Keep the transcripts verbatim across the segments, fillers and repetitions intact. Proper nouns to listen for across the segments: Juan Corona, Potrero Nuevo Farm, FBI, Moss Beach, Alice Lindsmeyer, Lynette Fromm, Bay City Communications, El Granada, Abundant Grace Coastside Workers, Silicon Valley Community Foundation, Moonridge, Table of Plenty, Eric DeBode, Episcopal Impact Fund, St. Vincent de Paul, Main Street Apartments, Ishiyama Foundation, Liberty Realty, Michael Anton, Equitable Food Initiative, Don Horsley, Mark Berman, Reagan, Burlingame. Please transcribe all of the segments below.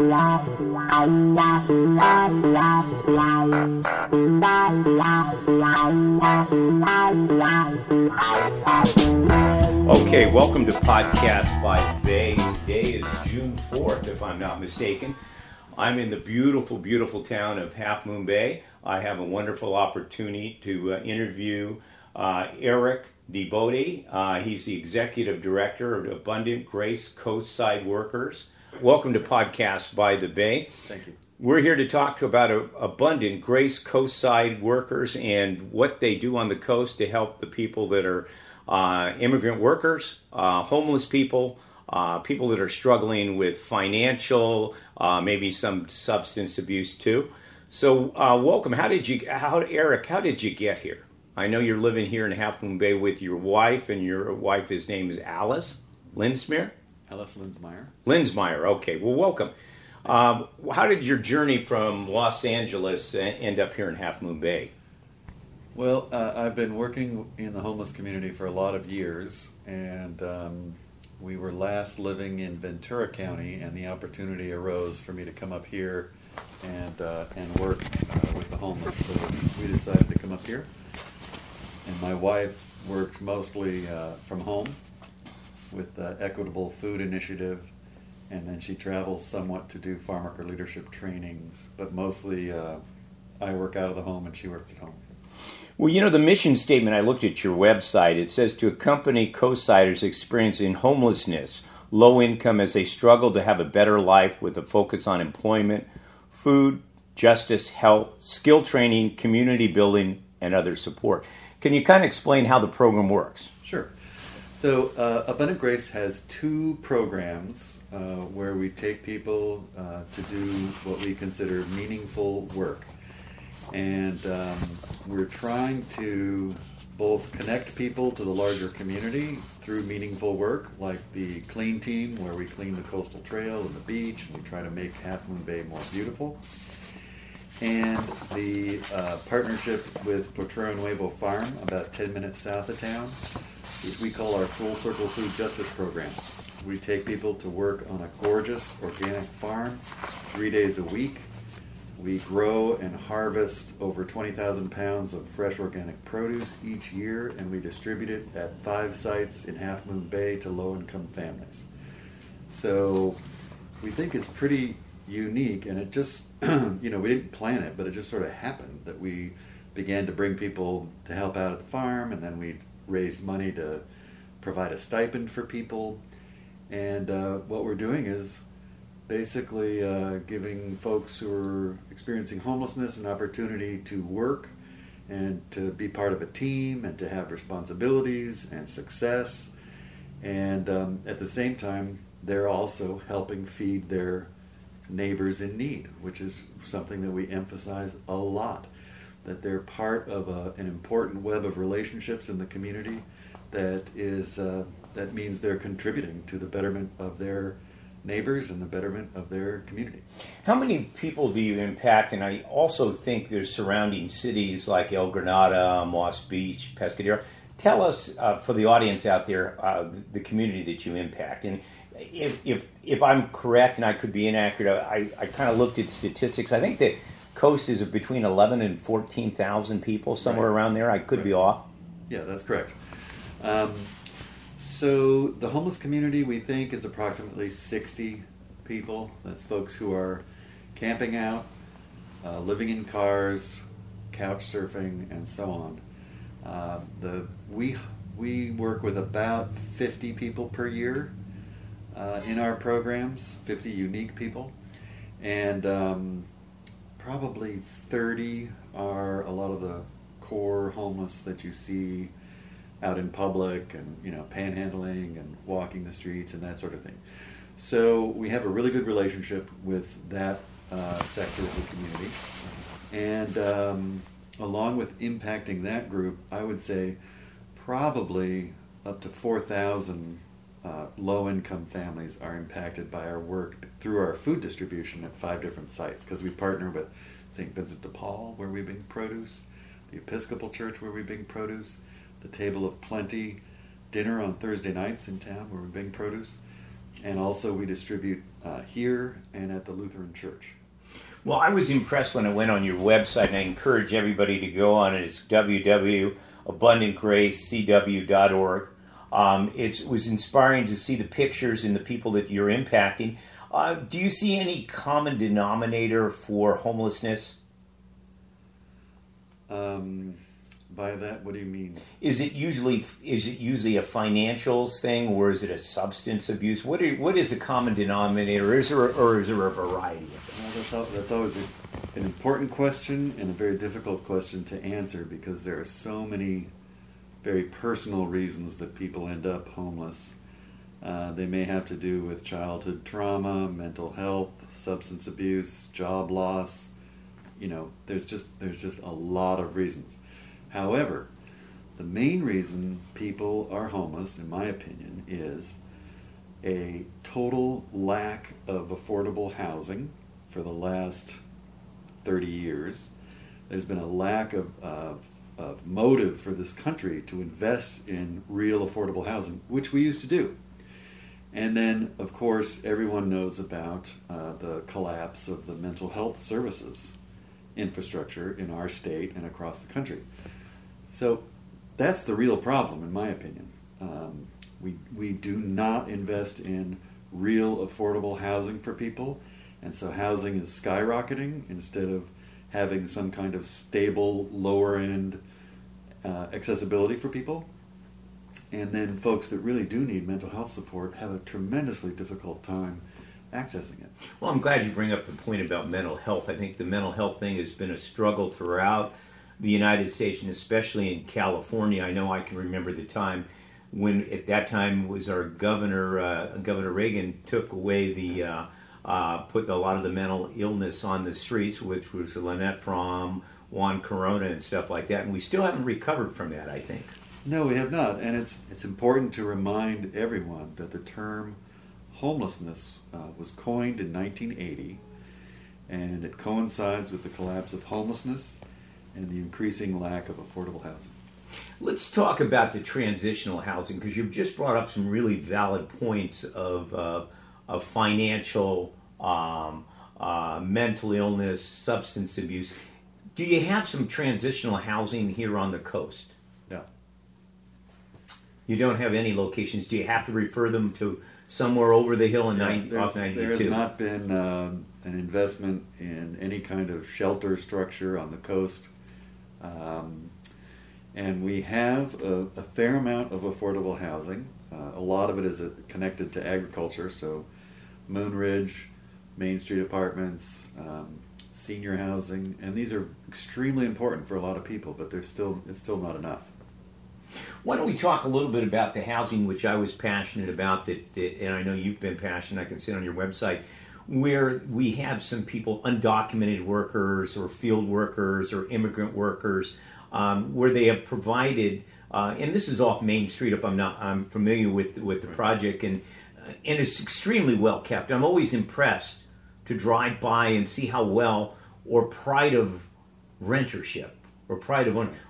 Okay, welcome to Podcast by They. Today is June fourth, if I'm not mistaken. I'm in the beautiful, beautiful town of Half Moon Bay. I have a wonderful opportunity to uh, interview uh, Eric DeBode. Uh, he's the executive director of Abundant Grace Coastside Workers. Welcome to Podcast by the Bay. Thank you. We're here to talk about a, Abundant Grace Coastside Workers and what they do on the coast to help the people that are uh, immigrant workers, uh, homeless people, uh, people that are struggling with financial, uh, maybe some substance abuse too. So, uh, welcome. How did you, how Eric? How did you get here? I know you're living here in Half Moon Bay with your wife, and your wife, his name is Alice Lindsmeyer. Alice Lindsmeyer. Lindsmeyer, okay. Well, welcome. Um, how did your journey from Los Angeles end up here in Half Moon Bay? Well, uh, I've been working in the homeless community for a lot of years, and um, we were last living in Ventura County, and the opportunity arose for me to come up here and uh, and work uh, with the homeless. So we decided to come up here, and my wife worked mostly uh, from home with the Equitable Food Initiative, and then she travels somewhat to do farm worker leadership trainings, but mostly uh, I work out of the home and she works at home. Well, you know, the mission statement, I looked at your website, it says to accompany coastsiders experiencing homelessness, low income as they struggle to have a better life with a focus on employment, food, justice, health, skill training, community building, and other support. Can you kind of explain how the program works? Sure. So uh, Abundant Grace has two programs uh, where we take people uh, to do what we consider meaningful work. And um, we're trying to both connect people to the larger community through meaningful work, like the Clean Team, where we clean the coastal trail and the beach, and we try to make Half Moon Bay more beautiful. And the uh, partnership with Potrero Nuevo Farm, about ten minutes south of town, which we call our Full Circle Food Justice Program. We take people to work on a gorgeous organic farm three days a week. We grow and harvest over twenty thousand pounds of fresh organic produce each year, and we distribute it at five sites in Half Moon Bay to low-income families. So we think it's pretty unique, and it just, you know, we didn't plan it, but it just sort of happened that we began to bring people to help out at the farm, and then we raised money to provide a stipend for people. And uh, what we're doing is basically uh, giving folks who are experiencing homelessness an opportunity to work and to be part of a team and to have responsibilities and success. And um, at the same time, they're also helping feed their neighbors in need, which is something that we emphasize a lot, that they're part of a, an important web of relationships in the community that is uh, that means they're contributing to the betterment of their neighbors and the betterment of their community. How many people do you impact? And I also think there's surrounding cities like El Granada, Moss Beach, Pescadero. Tell us, uh, for the audience out there, uh, the community that you impact. And if, if, if I'm correct, and I could be inaccurate, I, I kind of looked at statistics. I think that coast is between eleven and fourteen thousand people, somewhere right around there. I could right. be off. Yeah, that's correct. Um, so the homeless community, we think, is approximately sixty people. That's folks who are camping out, uh, living in cars, couch surfing, and so on. Uh, the we we work with about fifty people per year uh, in our programs, fifty unique people, and Um, probably thirty are a lot of the core homeless that you see out in public and, you know, panhandling and walking the streets and that sort of thing. So we have a really good relationship with that uh, sector of the community. And um, along with impacting that group, I would say probably up to four thousand uh, low-income families are impacted by our work through our food distribution at five different sites, because we partner with Saint Vincent de Paul, where we bring produce, the Episcopal Church, where we bring produce, the Table of Plenty, dinner on Thursday nights in town, where we bring produce, and also we distribute uh, here and at the Lutheran Church. Well, I was impressed when I went on your website, and I encourage everybody to go on it. It's w w w dot abundant grace c w dot org. Um, it was inspiring to see the pictures and the people that you're impacting. Uh, do you see any common denominator for homelessness? Um, by that, what do you mean? Is it usually is it usually a financials thing, or is it a substance abuse? What are, what is the common denominator? Is there a, or is there a variety of it? Well, that's, that's always a, an important question and a very difficult question to answer, because there are so many very personal reasons that people end up homeless. Uh, they may have to do with childhood trauma, mental health, substance abuse, job loss. You know, there's just there's just a lot of reasons. However, the main reason people are homeless, in my opinion, is a total lack of affordable housing for the last thirty years. There's been a lack of, of, of motive for this country to invest in real affordable housing, which we used to do. And then, of course, everyone knows about uh, the collapse of the mental health services infrastructure in our state and across the country. So that's the real problem, in my opinion. Um, we, we do not invest in real affordable housing for people, and so housing is skyrocketing instead of having some kind of stable, lower-end uh, accessibility for people. And then folks that really do need mental health support have a tremendously difficult time accessing it. Well, I'm glad you bring up the point about mental health. I think the mental health thing has been a struggle throughout the United States, and especially in California. I know I can remember the time when, at that time, was our governor, uh, Governor Reagan, took away the, uh, uh, put a lot of the mental illness on the streets, which was Lynette Fromm, Juan Corona, and stuff like that. And we still haven't recovered from that, I think. No, we have not, and it's it's important to remind everyone that the term homelessness uh, was coined in nineteen eighty, and it coincides with the collapse of homelessness and the increasing lack of affordable housing. Let's talk about the transitional housing, because you've just brought up some really valid points of uh, of financial, um, uh, mental illness, substance abuse. Do you have some transitional housing here on the coast? You don't have any locations. Do you have to refer them to somewhere over the hill in ninety, off ninety-two? There has not been um, an investment in any kind of shelter structure on the coast. Um, and we have a, a fair amount of affordable housing. Uh, a lot of it is uh, connected to agriculture, so Moonridge, Main Street Apartments, um, senior housing, and these are extremely important for a lot of people, but they're still it's still not enough. Why don't we talk a little bit about the housing, which I was passionate about, that, that, and I know you've been passionate, I can see it on your website, where we have some people, undocumented workers or field workers or immigrant workers, um, where they have provided, uh, and this is off Main Street, if I'm not, I'm familiar with, with the project, and, and it's extremely well kept. I'm always impressed to drive by and see how well, or pride of rentership, or pride of ownership.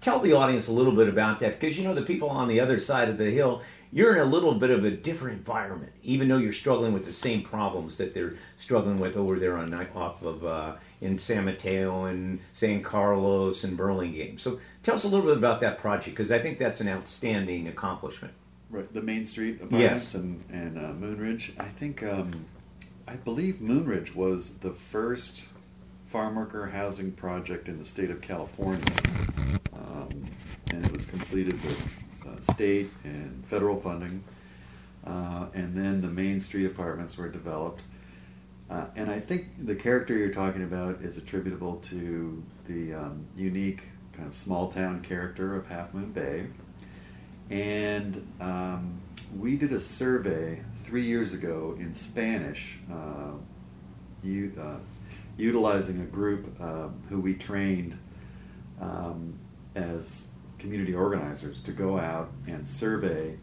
Tell the audience a little bit about that, because you know the people on the other side of the hill, you're in a little bit of a different environment, even though you're struggling with the same problems that they're struggling with over there on off of uh, in San Mateo and San Carlos and Burlingame. So tell us a little bit about that project, because I think that's an outstanding accomplishment. Right, the Main Street Apartments, yes. and, and uh, Moonridge. I think, um, I believe Moonridge was the first farm worker housing project in the state of California. Um, and it was completed with uh, state and federal funding, uh, and then the Main Street Apartments were developed. Uh, and I think the character you're talking about is attributable to the um, unique kind of small-town character of Half Moon Bay. And um, we did a survey three years ago in Spanish, uh, u- uh, utilizing a group uh, who we trained um, as community organizers to go out and survey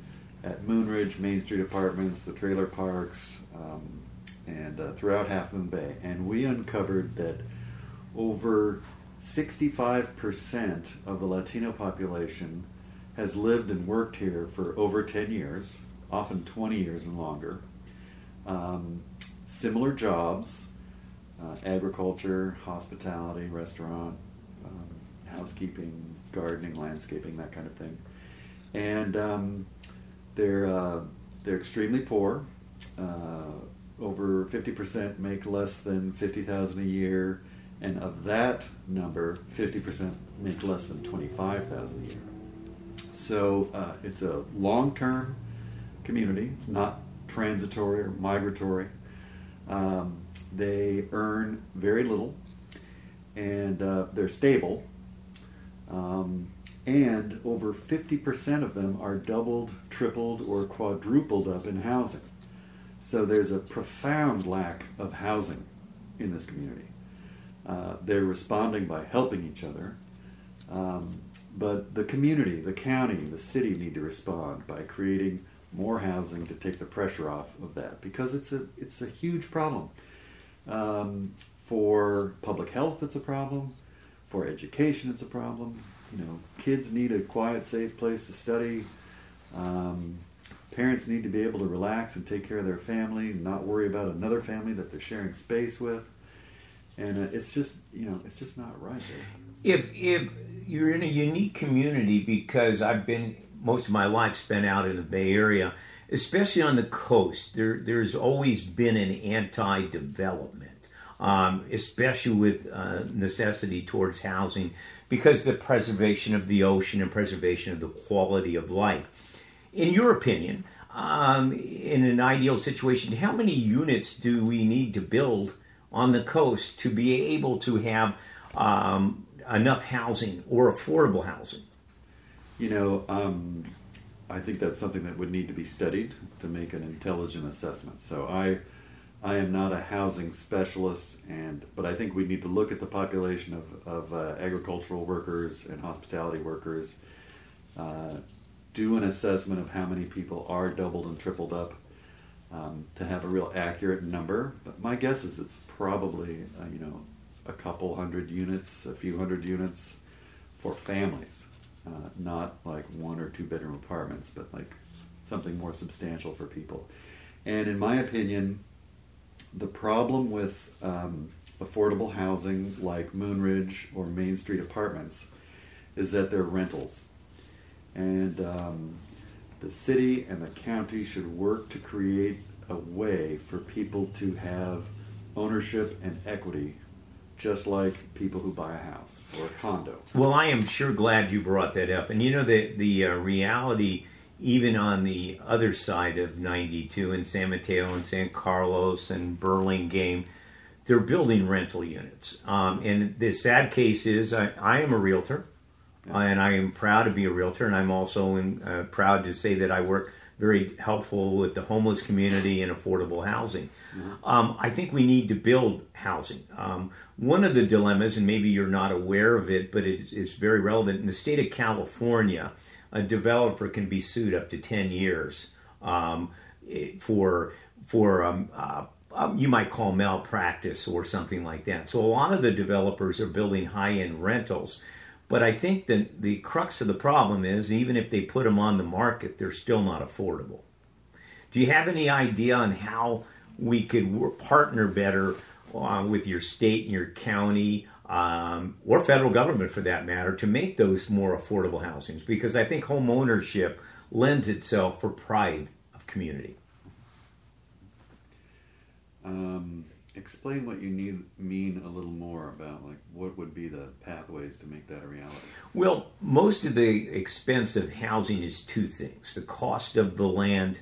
at Moonridge, Main Street Apartments, the trailer parks, um, and uh, throughout Half Moon Bay. And we uncovered that over sixty-five percent of the Latino population has lived and worked here for over ten years, often twenty years and longer. um, similar jobs, uh, agriculture, hospitality, restaurant, um, housekeeping, gardening, landscaping, that kind of thing. And um, they're, uh, they're extremely poor. Uh, over fifty percent make less than fifty thousand dollars a year, and of that number, fifty percent make less than twenty-five thousand dollars a year. So uh, it's a long-term community. It's not transitory or migratory. Um, they earn very little, and uh, they're stable. Um, and over fifty percent of them are doubled, tripled, or quadrupled up in housing. So there's a profound lack of housing in this community. Uh, they're responding by helping each other. Um, but the community, the county, the city need to respond by creating more housing to take the pressure off of that, because it's a it's a huge problem. Um, for public health, it's a problem. For education, it's a problem. You know, kids need a quiet, safe place to study. Um, parents need to be able to relax and take care of their family, and not worry about another family that they're sharing space with. And uh, it's just, you know, it's just not right there. If if you're in a unique community, because I've been. Most of my life spent out in the Bay Area, especially on the coast. There, there's always been an anti-development, um, especially with uh, necessity towards housing, because the preservation of the ocean and preservation of the quality of life. In your opinion, um, in an ideal situation, how many units do we need to build on the coast to be able to have um, enough housing or affordable housing? You know, um, I think that's something that would need to be studied to make an intelligent assessment. So I, I am not a housing specialist, and but I think we need to look at the population of of uh, agricultural workers and hospitality workers, uh, do an assessment of how many people are doubled and tripled up, um, to have a real accurate number. But my guess is it's probably uh, you know, a couple hundred units, a few hundred units, for families. Uh, not like one or two bedroom apartments, but like something more substantial for people. And in my opinion, the problem with um, affordable housing like Moonridge or Main Street Apartments is that they're rentals. And um, the city and the county should work to create a way for people to have ownership and equity, just like people who buy a house or a condo. Well, I am sure glad you brought that up. And you know, the, the uh, reality, even on the other side of ninety-two in San Mateo and San Carlos and Burlingame, they're building rental units. Um, and the sad case is I, I am a realtor, yeah. uh, and I am proud to be a realtor. And I'm also in, uh, proud to say that I work very helpful with the homeless community and affordable housing. Mm-hmm. Um, I think we need to build housing. Um, one of the dilemmas, and maybe you're not aware of it, but it, it's very relevant. In the state of California, a developer can be sued up to ten years um, for, for um, uh, you might call malpractice or something like that. So a lot of the developers are building high-end rentals. But I think that the crux of the problem is, even if they put them on the market, they're still not affordable. Do you have any idea on how we could partner better uh, with your state and your county, um, or federal government for that matter, to make those more affordable housings? Because I think home ownership lends itself for pride of community. Um. Explain what you need, mean a little more about, like, what would be the pathways to make that a reality? Well, most of the expense of housing is two things: the cost of the land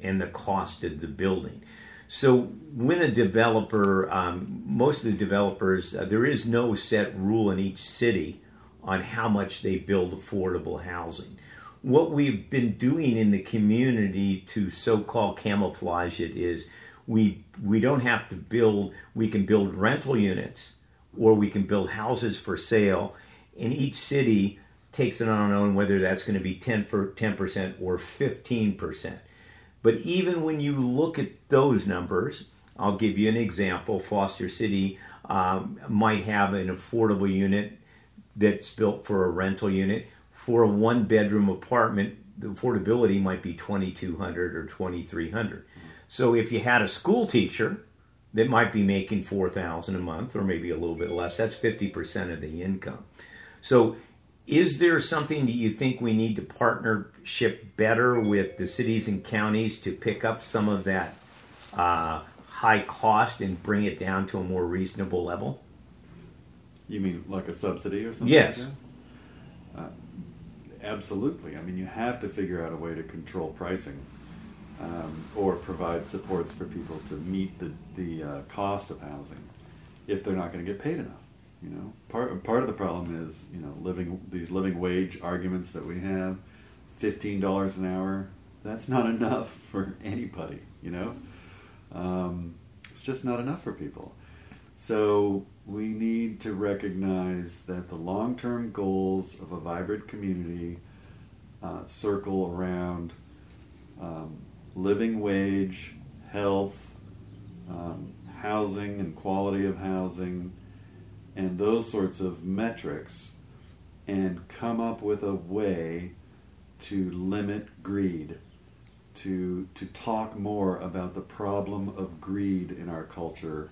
and the cost of the building. So when a developer, um, most of the developers, uh, there is no set rule in each city on how much they build affordable housing. What we've been doing in the community to so-called camouflage it is, We we don't have to build, we can build rental units, or we can build houses for sale, and each city takes it on its own, whether that's going to be ten for ten percent or fifteen percent. But even when you look at those numbers, I'll give you an example. Foster City um, might have an affordable unit that's built for a rental unit. For a one-bedroom apartment, the affordability might be twenty-two hundred dollars or twenty-three hundred dollars. So if you had a school teacher that might be making four thousand dollars a month or maybe a little bit less, that's fifty percent of the income. So is there something that you think we need to partnership better with the cities and counties to pick up some of that uh, high cost and bring it down to a more reasonable level? You mean like a subsidy or something? Yes. Like that? Uh, absolutely. I mean, you have to figure out a way to control pricing um, or provide supports for people to meet the, the uh, cost of housing if they're not going to get paid enough. You know, part part of the problem is, you know, living these living wage arguments that we have, fifteen dollars an hour. That's not enough for anybody. You know, um, it's just not enough for people. So we need to recognize that the long-term goals of a vibrant community uh, circle around um, living wage, health, um, housing, and quality of housing, and those sorts of metrics, and come up with a way to limit greed, to to talk more about the problem of greed in our culture,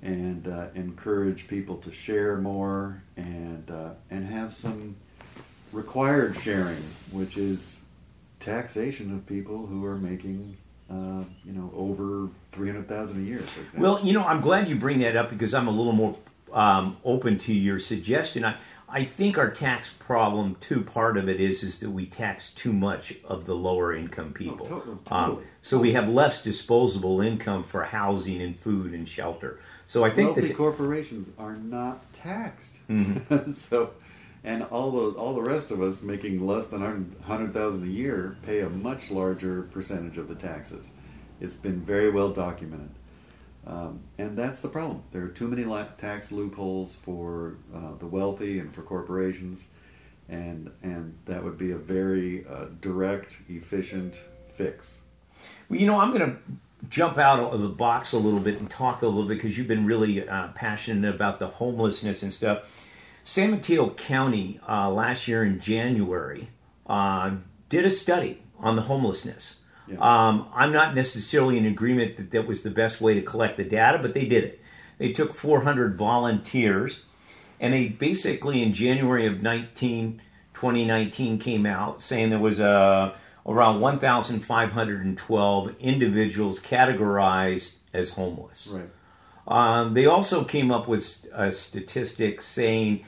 and uh, encourage people to share more, and uh, and have some required sharing, which is taxation of people who are making Uh, you know over three hundred thousand dollars a year, for example. Well, you know, I'm glad you bring that up because I'm a little more Um, open to your suggestion. I, I think our tax problem, too, part of it is is that we tax too much of the lower income people. Oh, totally, totally. Um, so we have less disposable income for housing and food and shelter. So I think that ta- corporations are not taxed. Mm-hmm. So, and all those all the rest of us making less than one hundred thousand dollars a year pay a much larger percentage of the taxes. It's been very well documented. Um, and that's the problem. There are too many tax loopholes for uh, the wealthy and for corporations, and and that would be a very uh, direct, efficient fix. Well, you know, I'm going to jump out of the box a little bit and talk a little bit because you've been really uh, passionate about the homelessness and stuff. San Mateo County uh, last year in January uh, did a study on the homelessness. Yeah. Um, I'm not necessarily in agreement that that was the best way to collect the data, but they did it. They took four hundred volunteers, and they basically in January of twenty nineteen came out saying there was uh, around one thousand five hundred twelve individuals categorized as homeless. Right. Um, they also came up with a statistic saying,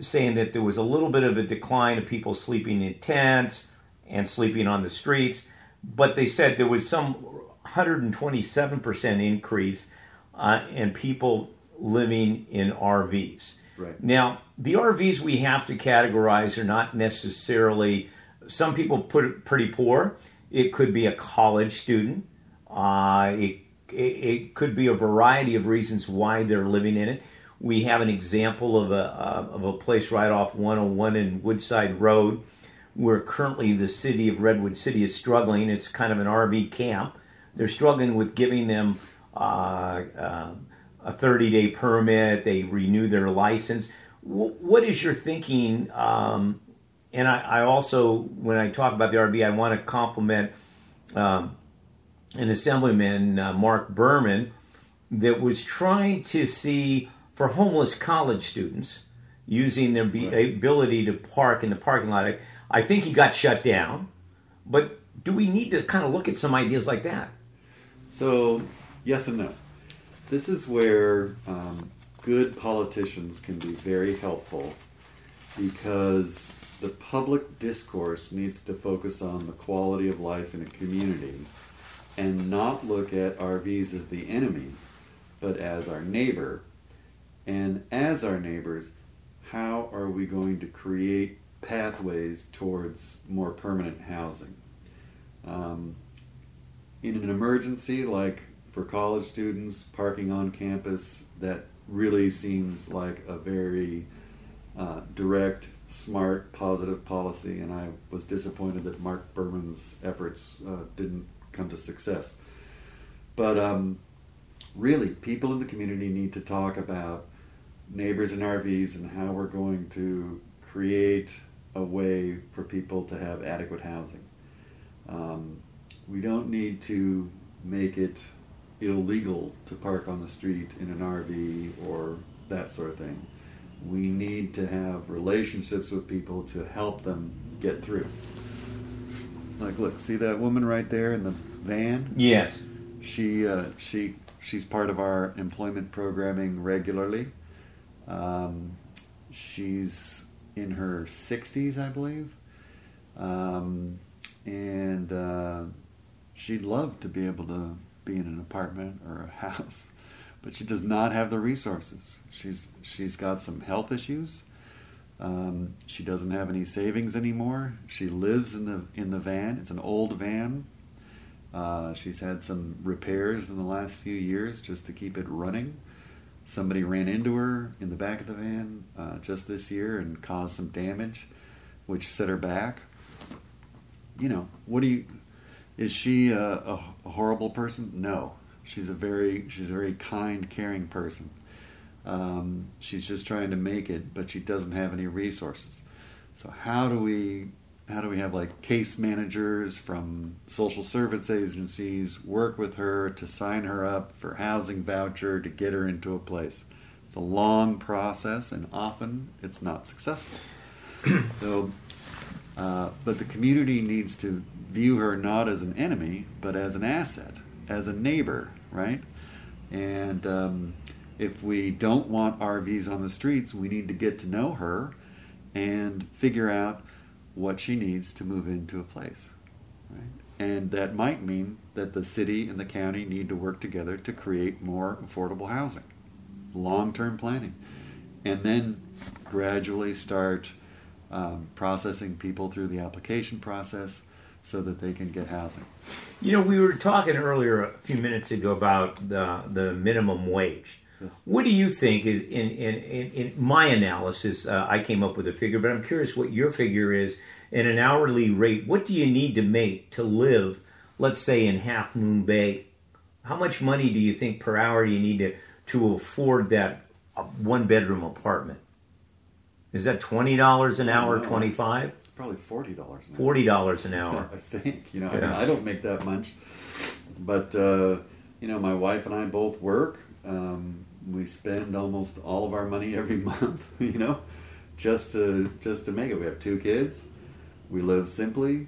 saying that there was a little bit of a decline of people sleeping in tents and sleeping on the streets. But they said there was some one hundred twenty-seven percent increase uh, in people living in R Vs. Right. Now, the R Vs we have to categorize are not necessarily, some people put it pretty poor. It could be a college student. Uh, it, it, it could be a variety of reasons why they're living in it. We have an example of a, uh, of a place right off one oh one in Woodside Road, where currently the city of Redwood City is struggling. It's kind of an R V camp. They're struggling with giving them uh, uh, a thirty-day permit. They renew their license. W- what is your thinking? Um, and I, I also, when I talk about the R V, I want to compliment um, an assemblyman, uh, Mark Berman, that was trying to see for homeless college students using their be- right. ability to park in the parking lot. I think he got shut down, but do we need to kind of look at some ideas like that? So, yes and no. This is where um, good politicians can be very helpful because the public discourse needs to focus on the quality of life in a community and not look at R Vs as the enemy, but as our neighbor. And as our neighbors, how are we going to create pathways towards more permanent housing? Um, in an emergency, like for college students, parking on campus, that really seems like a very uh, direct, smart, positive policy, and I was disappointed that Mark Berman's efforts uh, didn't come to success. But um, really, people in the community need to talk about neighbors and R Vs and how we're going to create a way for people to have adequate housing. Um, we don't need to make it illegal to park on the street in an R V or that sort of thing. We need to have relationships with people to help them get through. Like, look, see that woman right there in the van? Yes. She uh, she she's part of our employment programming regularly. Um, she's in her sixties, I believe, um, and uh, she'd love to be able to be in an apartment or a house, but she does not have the resources. She's she's got some health issues. Um, she doesn't have any savings anymore. She lives in the in the van. It's an old van. Uh, she's had some repairs in the last few years just to keep it running. Somebody ran into her in the back of the van uh, just this year and caused some damage, which set her back. You know, what do you? Is she a, a, a horrible person? No, she's a very she's a very kind, caring person. Um, she's just trying to make it, but she doesn't have any resources. So how do we? How do we have like case managers from social service agencies work with her to sign her up for housing voucher to get her into a place? It's a long process, and often it's not successful. So, uh, but the community needs to view her not as an enemy, but as an asset, as a neighbor, right? And um, if we don't want R Vs on the streets, we need to get to know her and figure out what she needs to move into a place, right? And that might mean that the city and the county need to work together to create more affordable housing, long-term planning, and then gradually start um, processing people through the application process so that they can get housing. You know, we were talking earlier a few minutes ago about the, the minimum wage. What do you think is, in, in, in, in my analysis, uh, I came up with a figure, but I'm curious what your figure is. In an hourly rate, what do you need to make to live, let's say, in Half Moon Bay? How much money do you think per hour you need to, to afford that one-bedroom apartment? Is that twenty dollars an hour, twenty-five dollars? It's probably forty dollars an hour. forty dollars an hour. I think. You know, yeah. I, I don't make that much. But, uh, you know, my wife and I both work. Um, We spend almost all of our money every month, you know, just to just to make it. We have two kids. We live simply.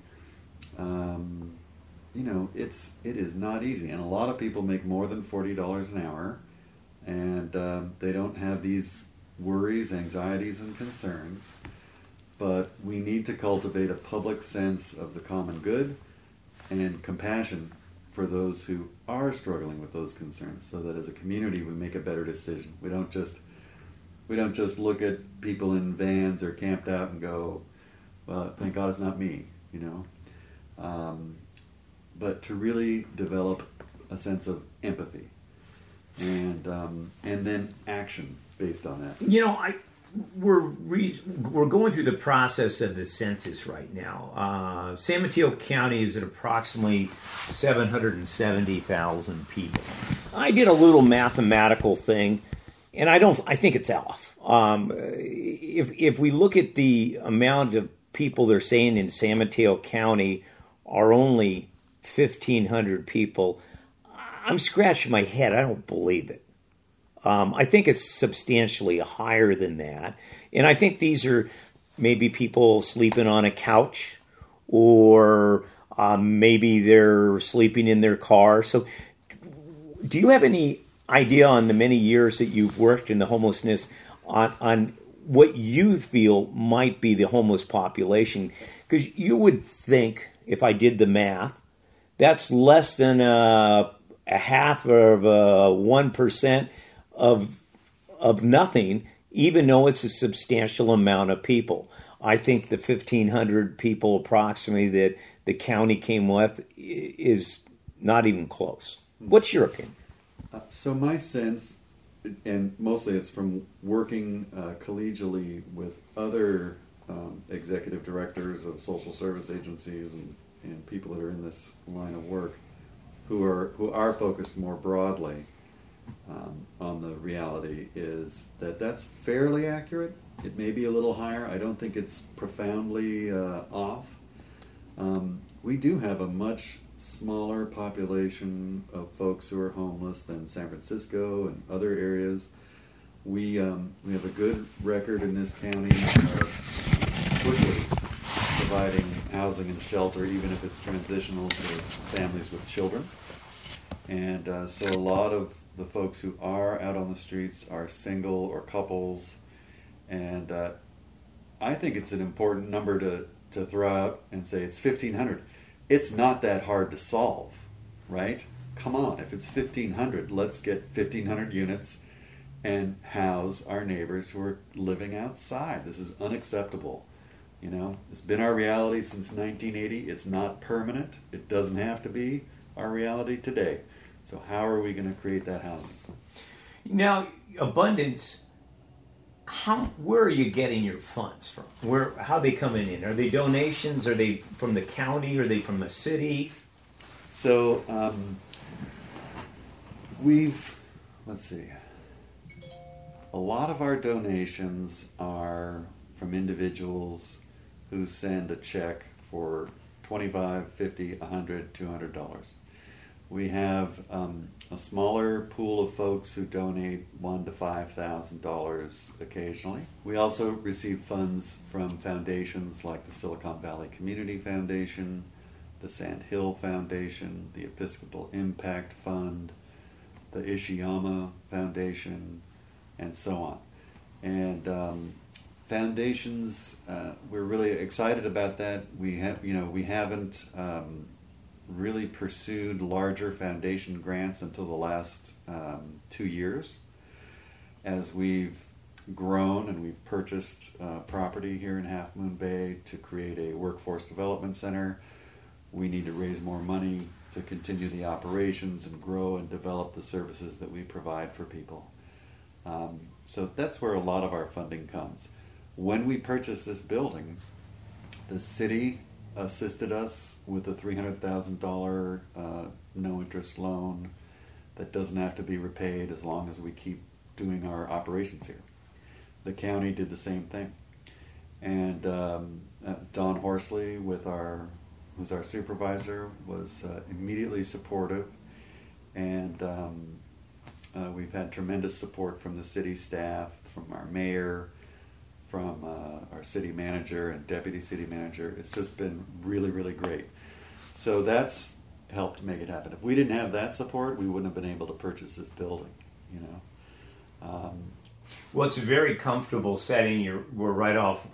Um, you know, it's it is not easy, and a lot of people make more than forty dollars an hour, and uh, they don't have these worries, anxieties, and concerns. But we need to cultivate a public sense of the common good and compassion for those who are struggling with those concerns, so that as a community we make a better decision. We don't just we don't just look at people in vans or camped out and go, well, thank God it's not me, you know. Um, but to really develop a sense of empathy and um, and then action based on that. You know, I we're re, we're going through the process of the census right now. Uh, San Mateo County is at approximately seven hundred seventy thousand people. I did a little mathematical thing, and I don't. I think it's off. Um, if if we look at the amount of people they're saying in San Mateo County are only fifteen hundred people, I'm scratching my head. I don't believe it. Um, I think it's substantially higher than that. And I think these are maybe people sleeping on a couch, or um, maybe they're sleeping in their car. So do you have any idea on the many years that you've worked in the homelessness on, on what you feel might be the homeless population? Because you would think, if I did the math, that's less than a, a half of a one percent of of nothing, even though it's a substantial amount of people. I think the fifteen hundred people approximately that the county came with is not even close. What's your opinion? Uh, so my sense, and mostly it's from working uh, collegially with other um, executive directors of social service agencies and, and people that are in this line of work who are who are focused more broadly Um, on the reality, is that that's fairly accurate. It may be a little higher. I don't think it's profoundly uh, off. Um, we do have a much smaller population of folks who are homeless than San Francisco and other areas. We um, we have a good record in this county of quickly providing housing and shelter, even if it's transitional, to families with children. And uh, so a lot of the folks who are out on the streets are single or couples. And uh, I think it's an important number to, to throw out and say it's fifteen hundred. It's not that hard to solve, right? Come on, if it's fifteen hundred, let's get fifteen hundred units and house our neighbors who are living outside. This is unacceptable. You know, it's been our reality since nineteen eighty. It's not permanent. It doesn't have to be our reality today. So how are we going to create that housing? Now, Abundance, how, where are you getting your funds from? Where, how are they coming in? Are they donations? Are they from the county? Are they from the city? So um, we've, let's see, a lot of our donations are from individuals who send a check for twenty-five, fifty, a hundred, two hundred dollars. We have um, a smaller pool of folks who donate one to five thousand dollars occasionally. We also receive funds from foundations like the Silicon Valley Community Foundation, the Sand Hill Foundation, the Episcopal Impact Fund, the Ishiyama Foundation, and so on. And um, foundations, uh, we're really excited about that. We have, you know, we haven't. Um, really pursued larger foundation grants until the last um, two years. As we've grown and we've purchased uh, property here in Half Moon Bay to create a workforce development center, we need to raise more money to continue the operations and grow and develop the services that we provide for people. Um, so that's where a lot of our funding comes. When we purchased this building, the city assisted us with a three hundred thousand dollars uh, no-interest loan that doesn't have to be repaid as long as we keep doing our operations here. The county did the same thing. And um, uh, Don Horsley, with our, who's our supervisor, was uh, immediately supportive. And um, uh, we've had tremendous support from the city staff, from our mayor, from uh, our city manager and deputy city manager. It's just been really, really great. So that's helped make it happen. If we didn't have that support, we wouldn't have been able to purchase this building, you know. Um, well, it's a very comfortable setting. You're, we're right off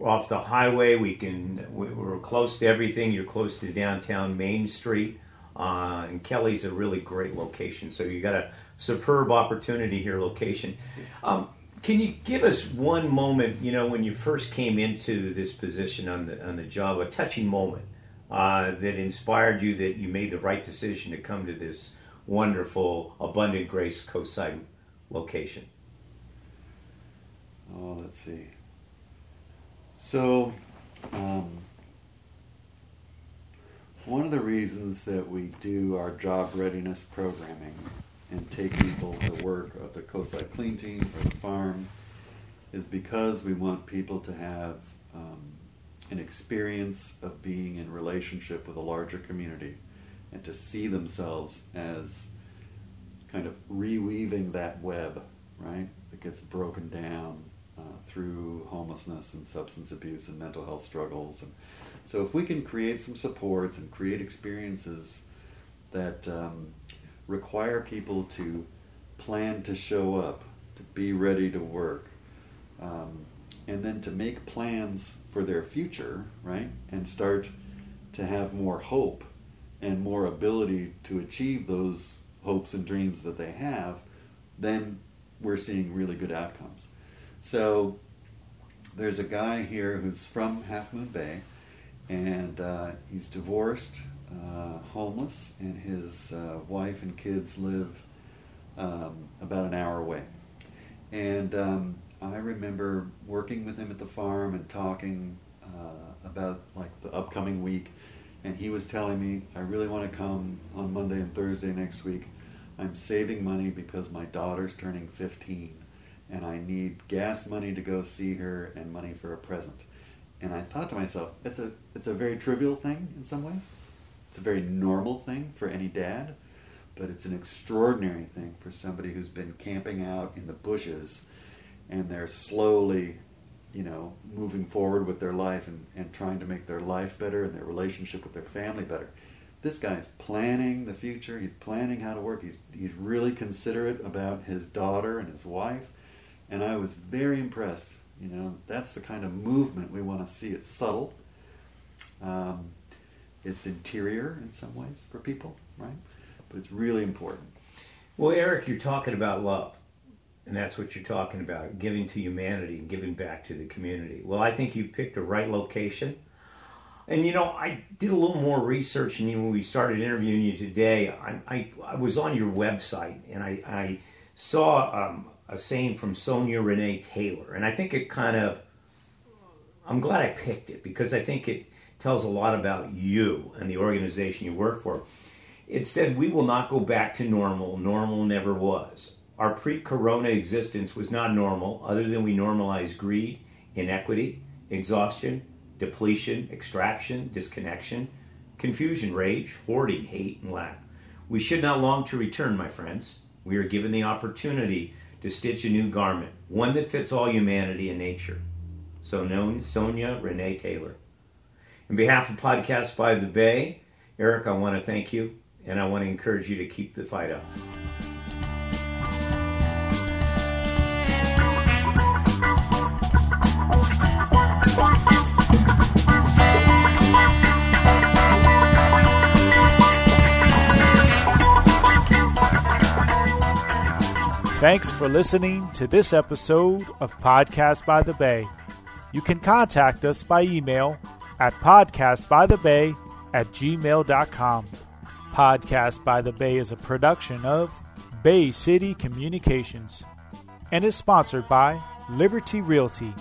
off the highway. We can, we're close to everything. You're close to downtown Main Street. Uh, and Kelly's a really great location. So you got a superb opportunity here, location. Um, Can you give us one moment, you know, when you first came into this position on the on the job, a touching moment uh, that inspired you that you made the right decision to come to this wonderful Abundant Grace Coastside location? Oh, let's see. So, um, one of the reasons that we do our job readiness programming and take people to the work of the Coastside Clean Team or the farm is because we want people to have um, an experience of being in relationship with a larger community and to see themselves as kind of reweaving that web, right, that gets broken down uh, through homelessness and substance abuse and mental health struggles. And so if we can create some supports and create experiences that um, require people to plan to show up, to be ready to work, um, and then to make plans for their future, right? And start to have more hope and more ability to achieve those hopes and dreams that they have, then we're seeing really good outcomes. So there's a guy here who's from Half Moon Bay, and uh, he's divorced, Uh, homeless, and his uh, wife and kids live um, about an hour away. And um, I remember working with him at the farm and talking uh, about like the upcoming week, and he was telling me, I really want to come on Monday and Thursday next week. I'm saving money because my daughter's turning fifteen and I need gas money to go see her and money for a present. And I thought to myself, it's a, it's a very trivial thing in some ways, It's a very normal thing for any dad, but it's an extraordinary thing for somebody who's been camping out in the bushes and they're slowly, you know, moving forward with their life and, and trying to make their life better and their relationship with their family better. This guy's planning the future. He's planning how to work. He's, he's really considerate about his daughter and his wife. And I was very impressed. You know, that's the kind of movement we want to see. It's subtle. Um, it's interior in some ways for people, right? But it's really important. Well, Eric, you're talking about love. And that's what you're talking about, giving to humanity and giving back to the community. Well, I think you picked the right location. And, you know, I did a little more research, and when we started interviewing you today, I, I, I was on your website, and I, I saw um, a saying from Sonia Renee Taylor. And I think it kind of, I'm glad I picked it, because I think it tells a lot about you and the organization you work for. It said, "We will not go back to normal. Normal never was. Our pre-corona existence was not normal, other than we normalized greed, inequity, exhaustion, depletion, extraction, disconnection, confusion, rage, hoarding, hate, and lack. We should not long to return, my friends. We are given the opportunity to stitch a new garment, one that fits all humanity and nature." So known, Sonia Renee Taylor. On behalf of Podcast by the Bay, Eric, I want to thank you, and I want to encourage you to keep the fight up. Thanks for listening to this episode of Podcast by the Bay. You can contact us by email at podcastbythebay at gmail dot com. Podcast by the Bay is a production of Bay City Communications and is sponsored by Liberty Realty.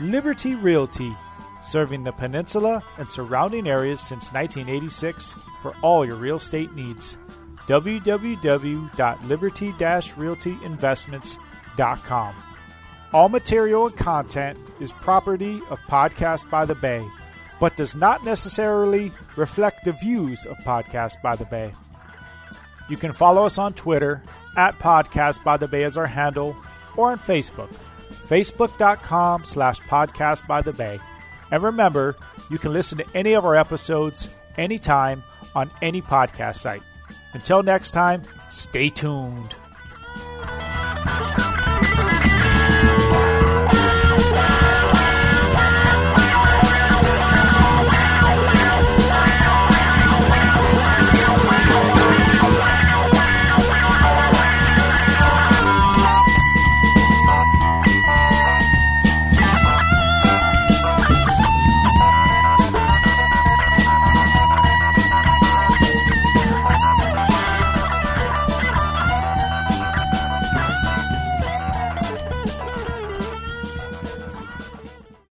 Liberty Realty, serving the peninsula and surrounding areas since nineteen eighty-six for all your real estate needs. w w w dot liberty dash realty investments dot com. All material and content is property of Podcast by the Bay, but does not necessarily reflect the views of Podcast by the Bay. You can follow us on Twitter, at Podcast by the Bay is our handle, or on Facebook, facebook.com slash podcast by the bay. And remember, you can listen to any of our episodes anytime on any podcast site. Until next time, stay tuned.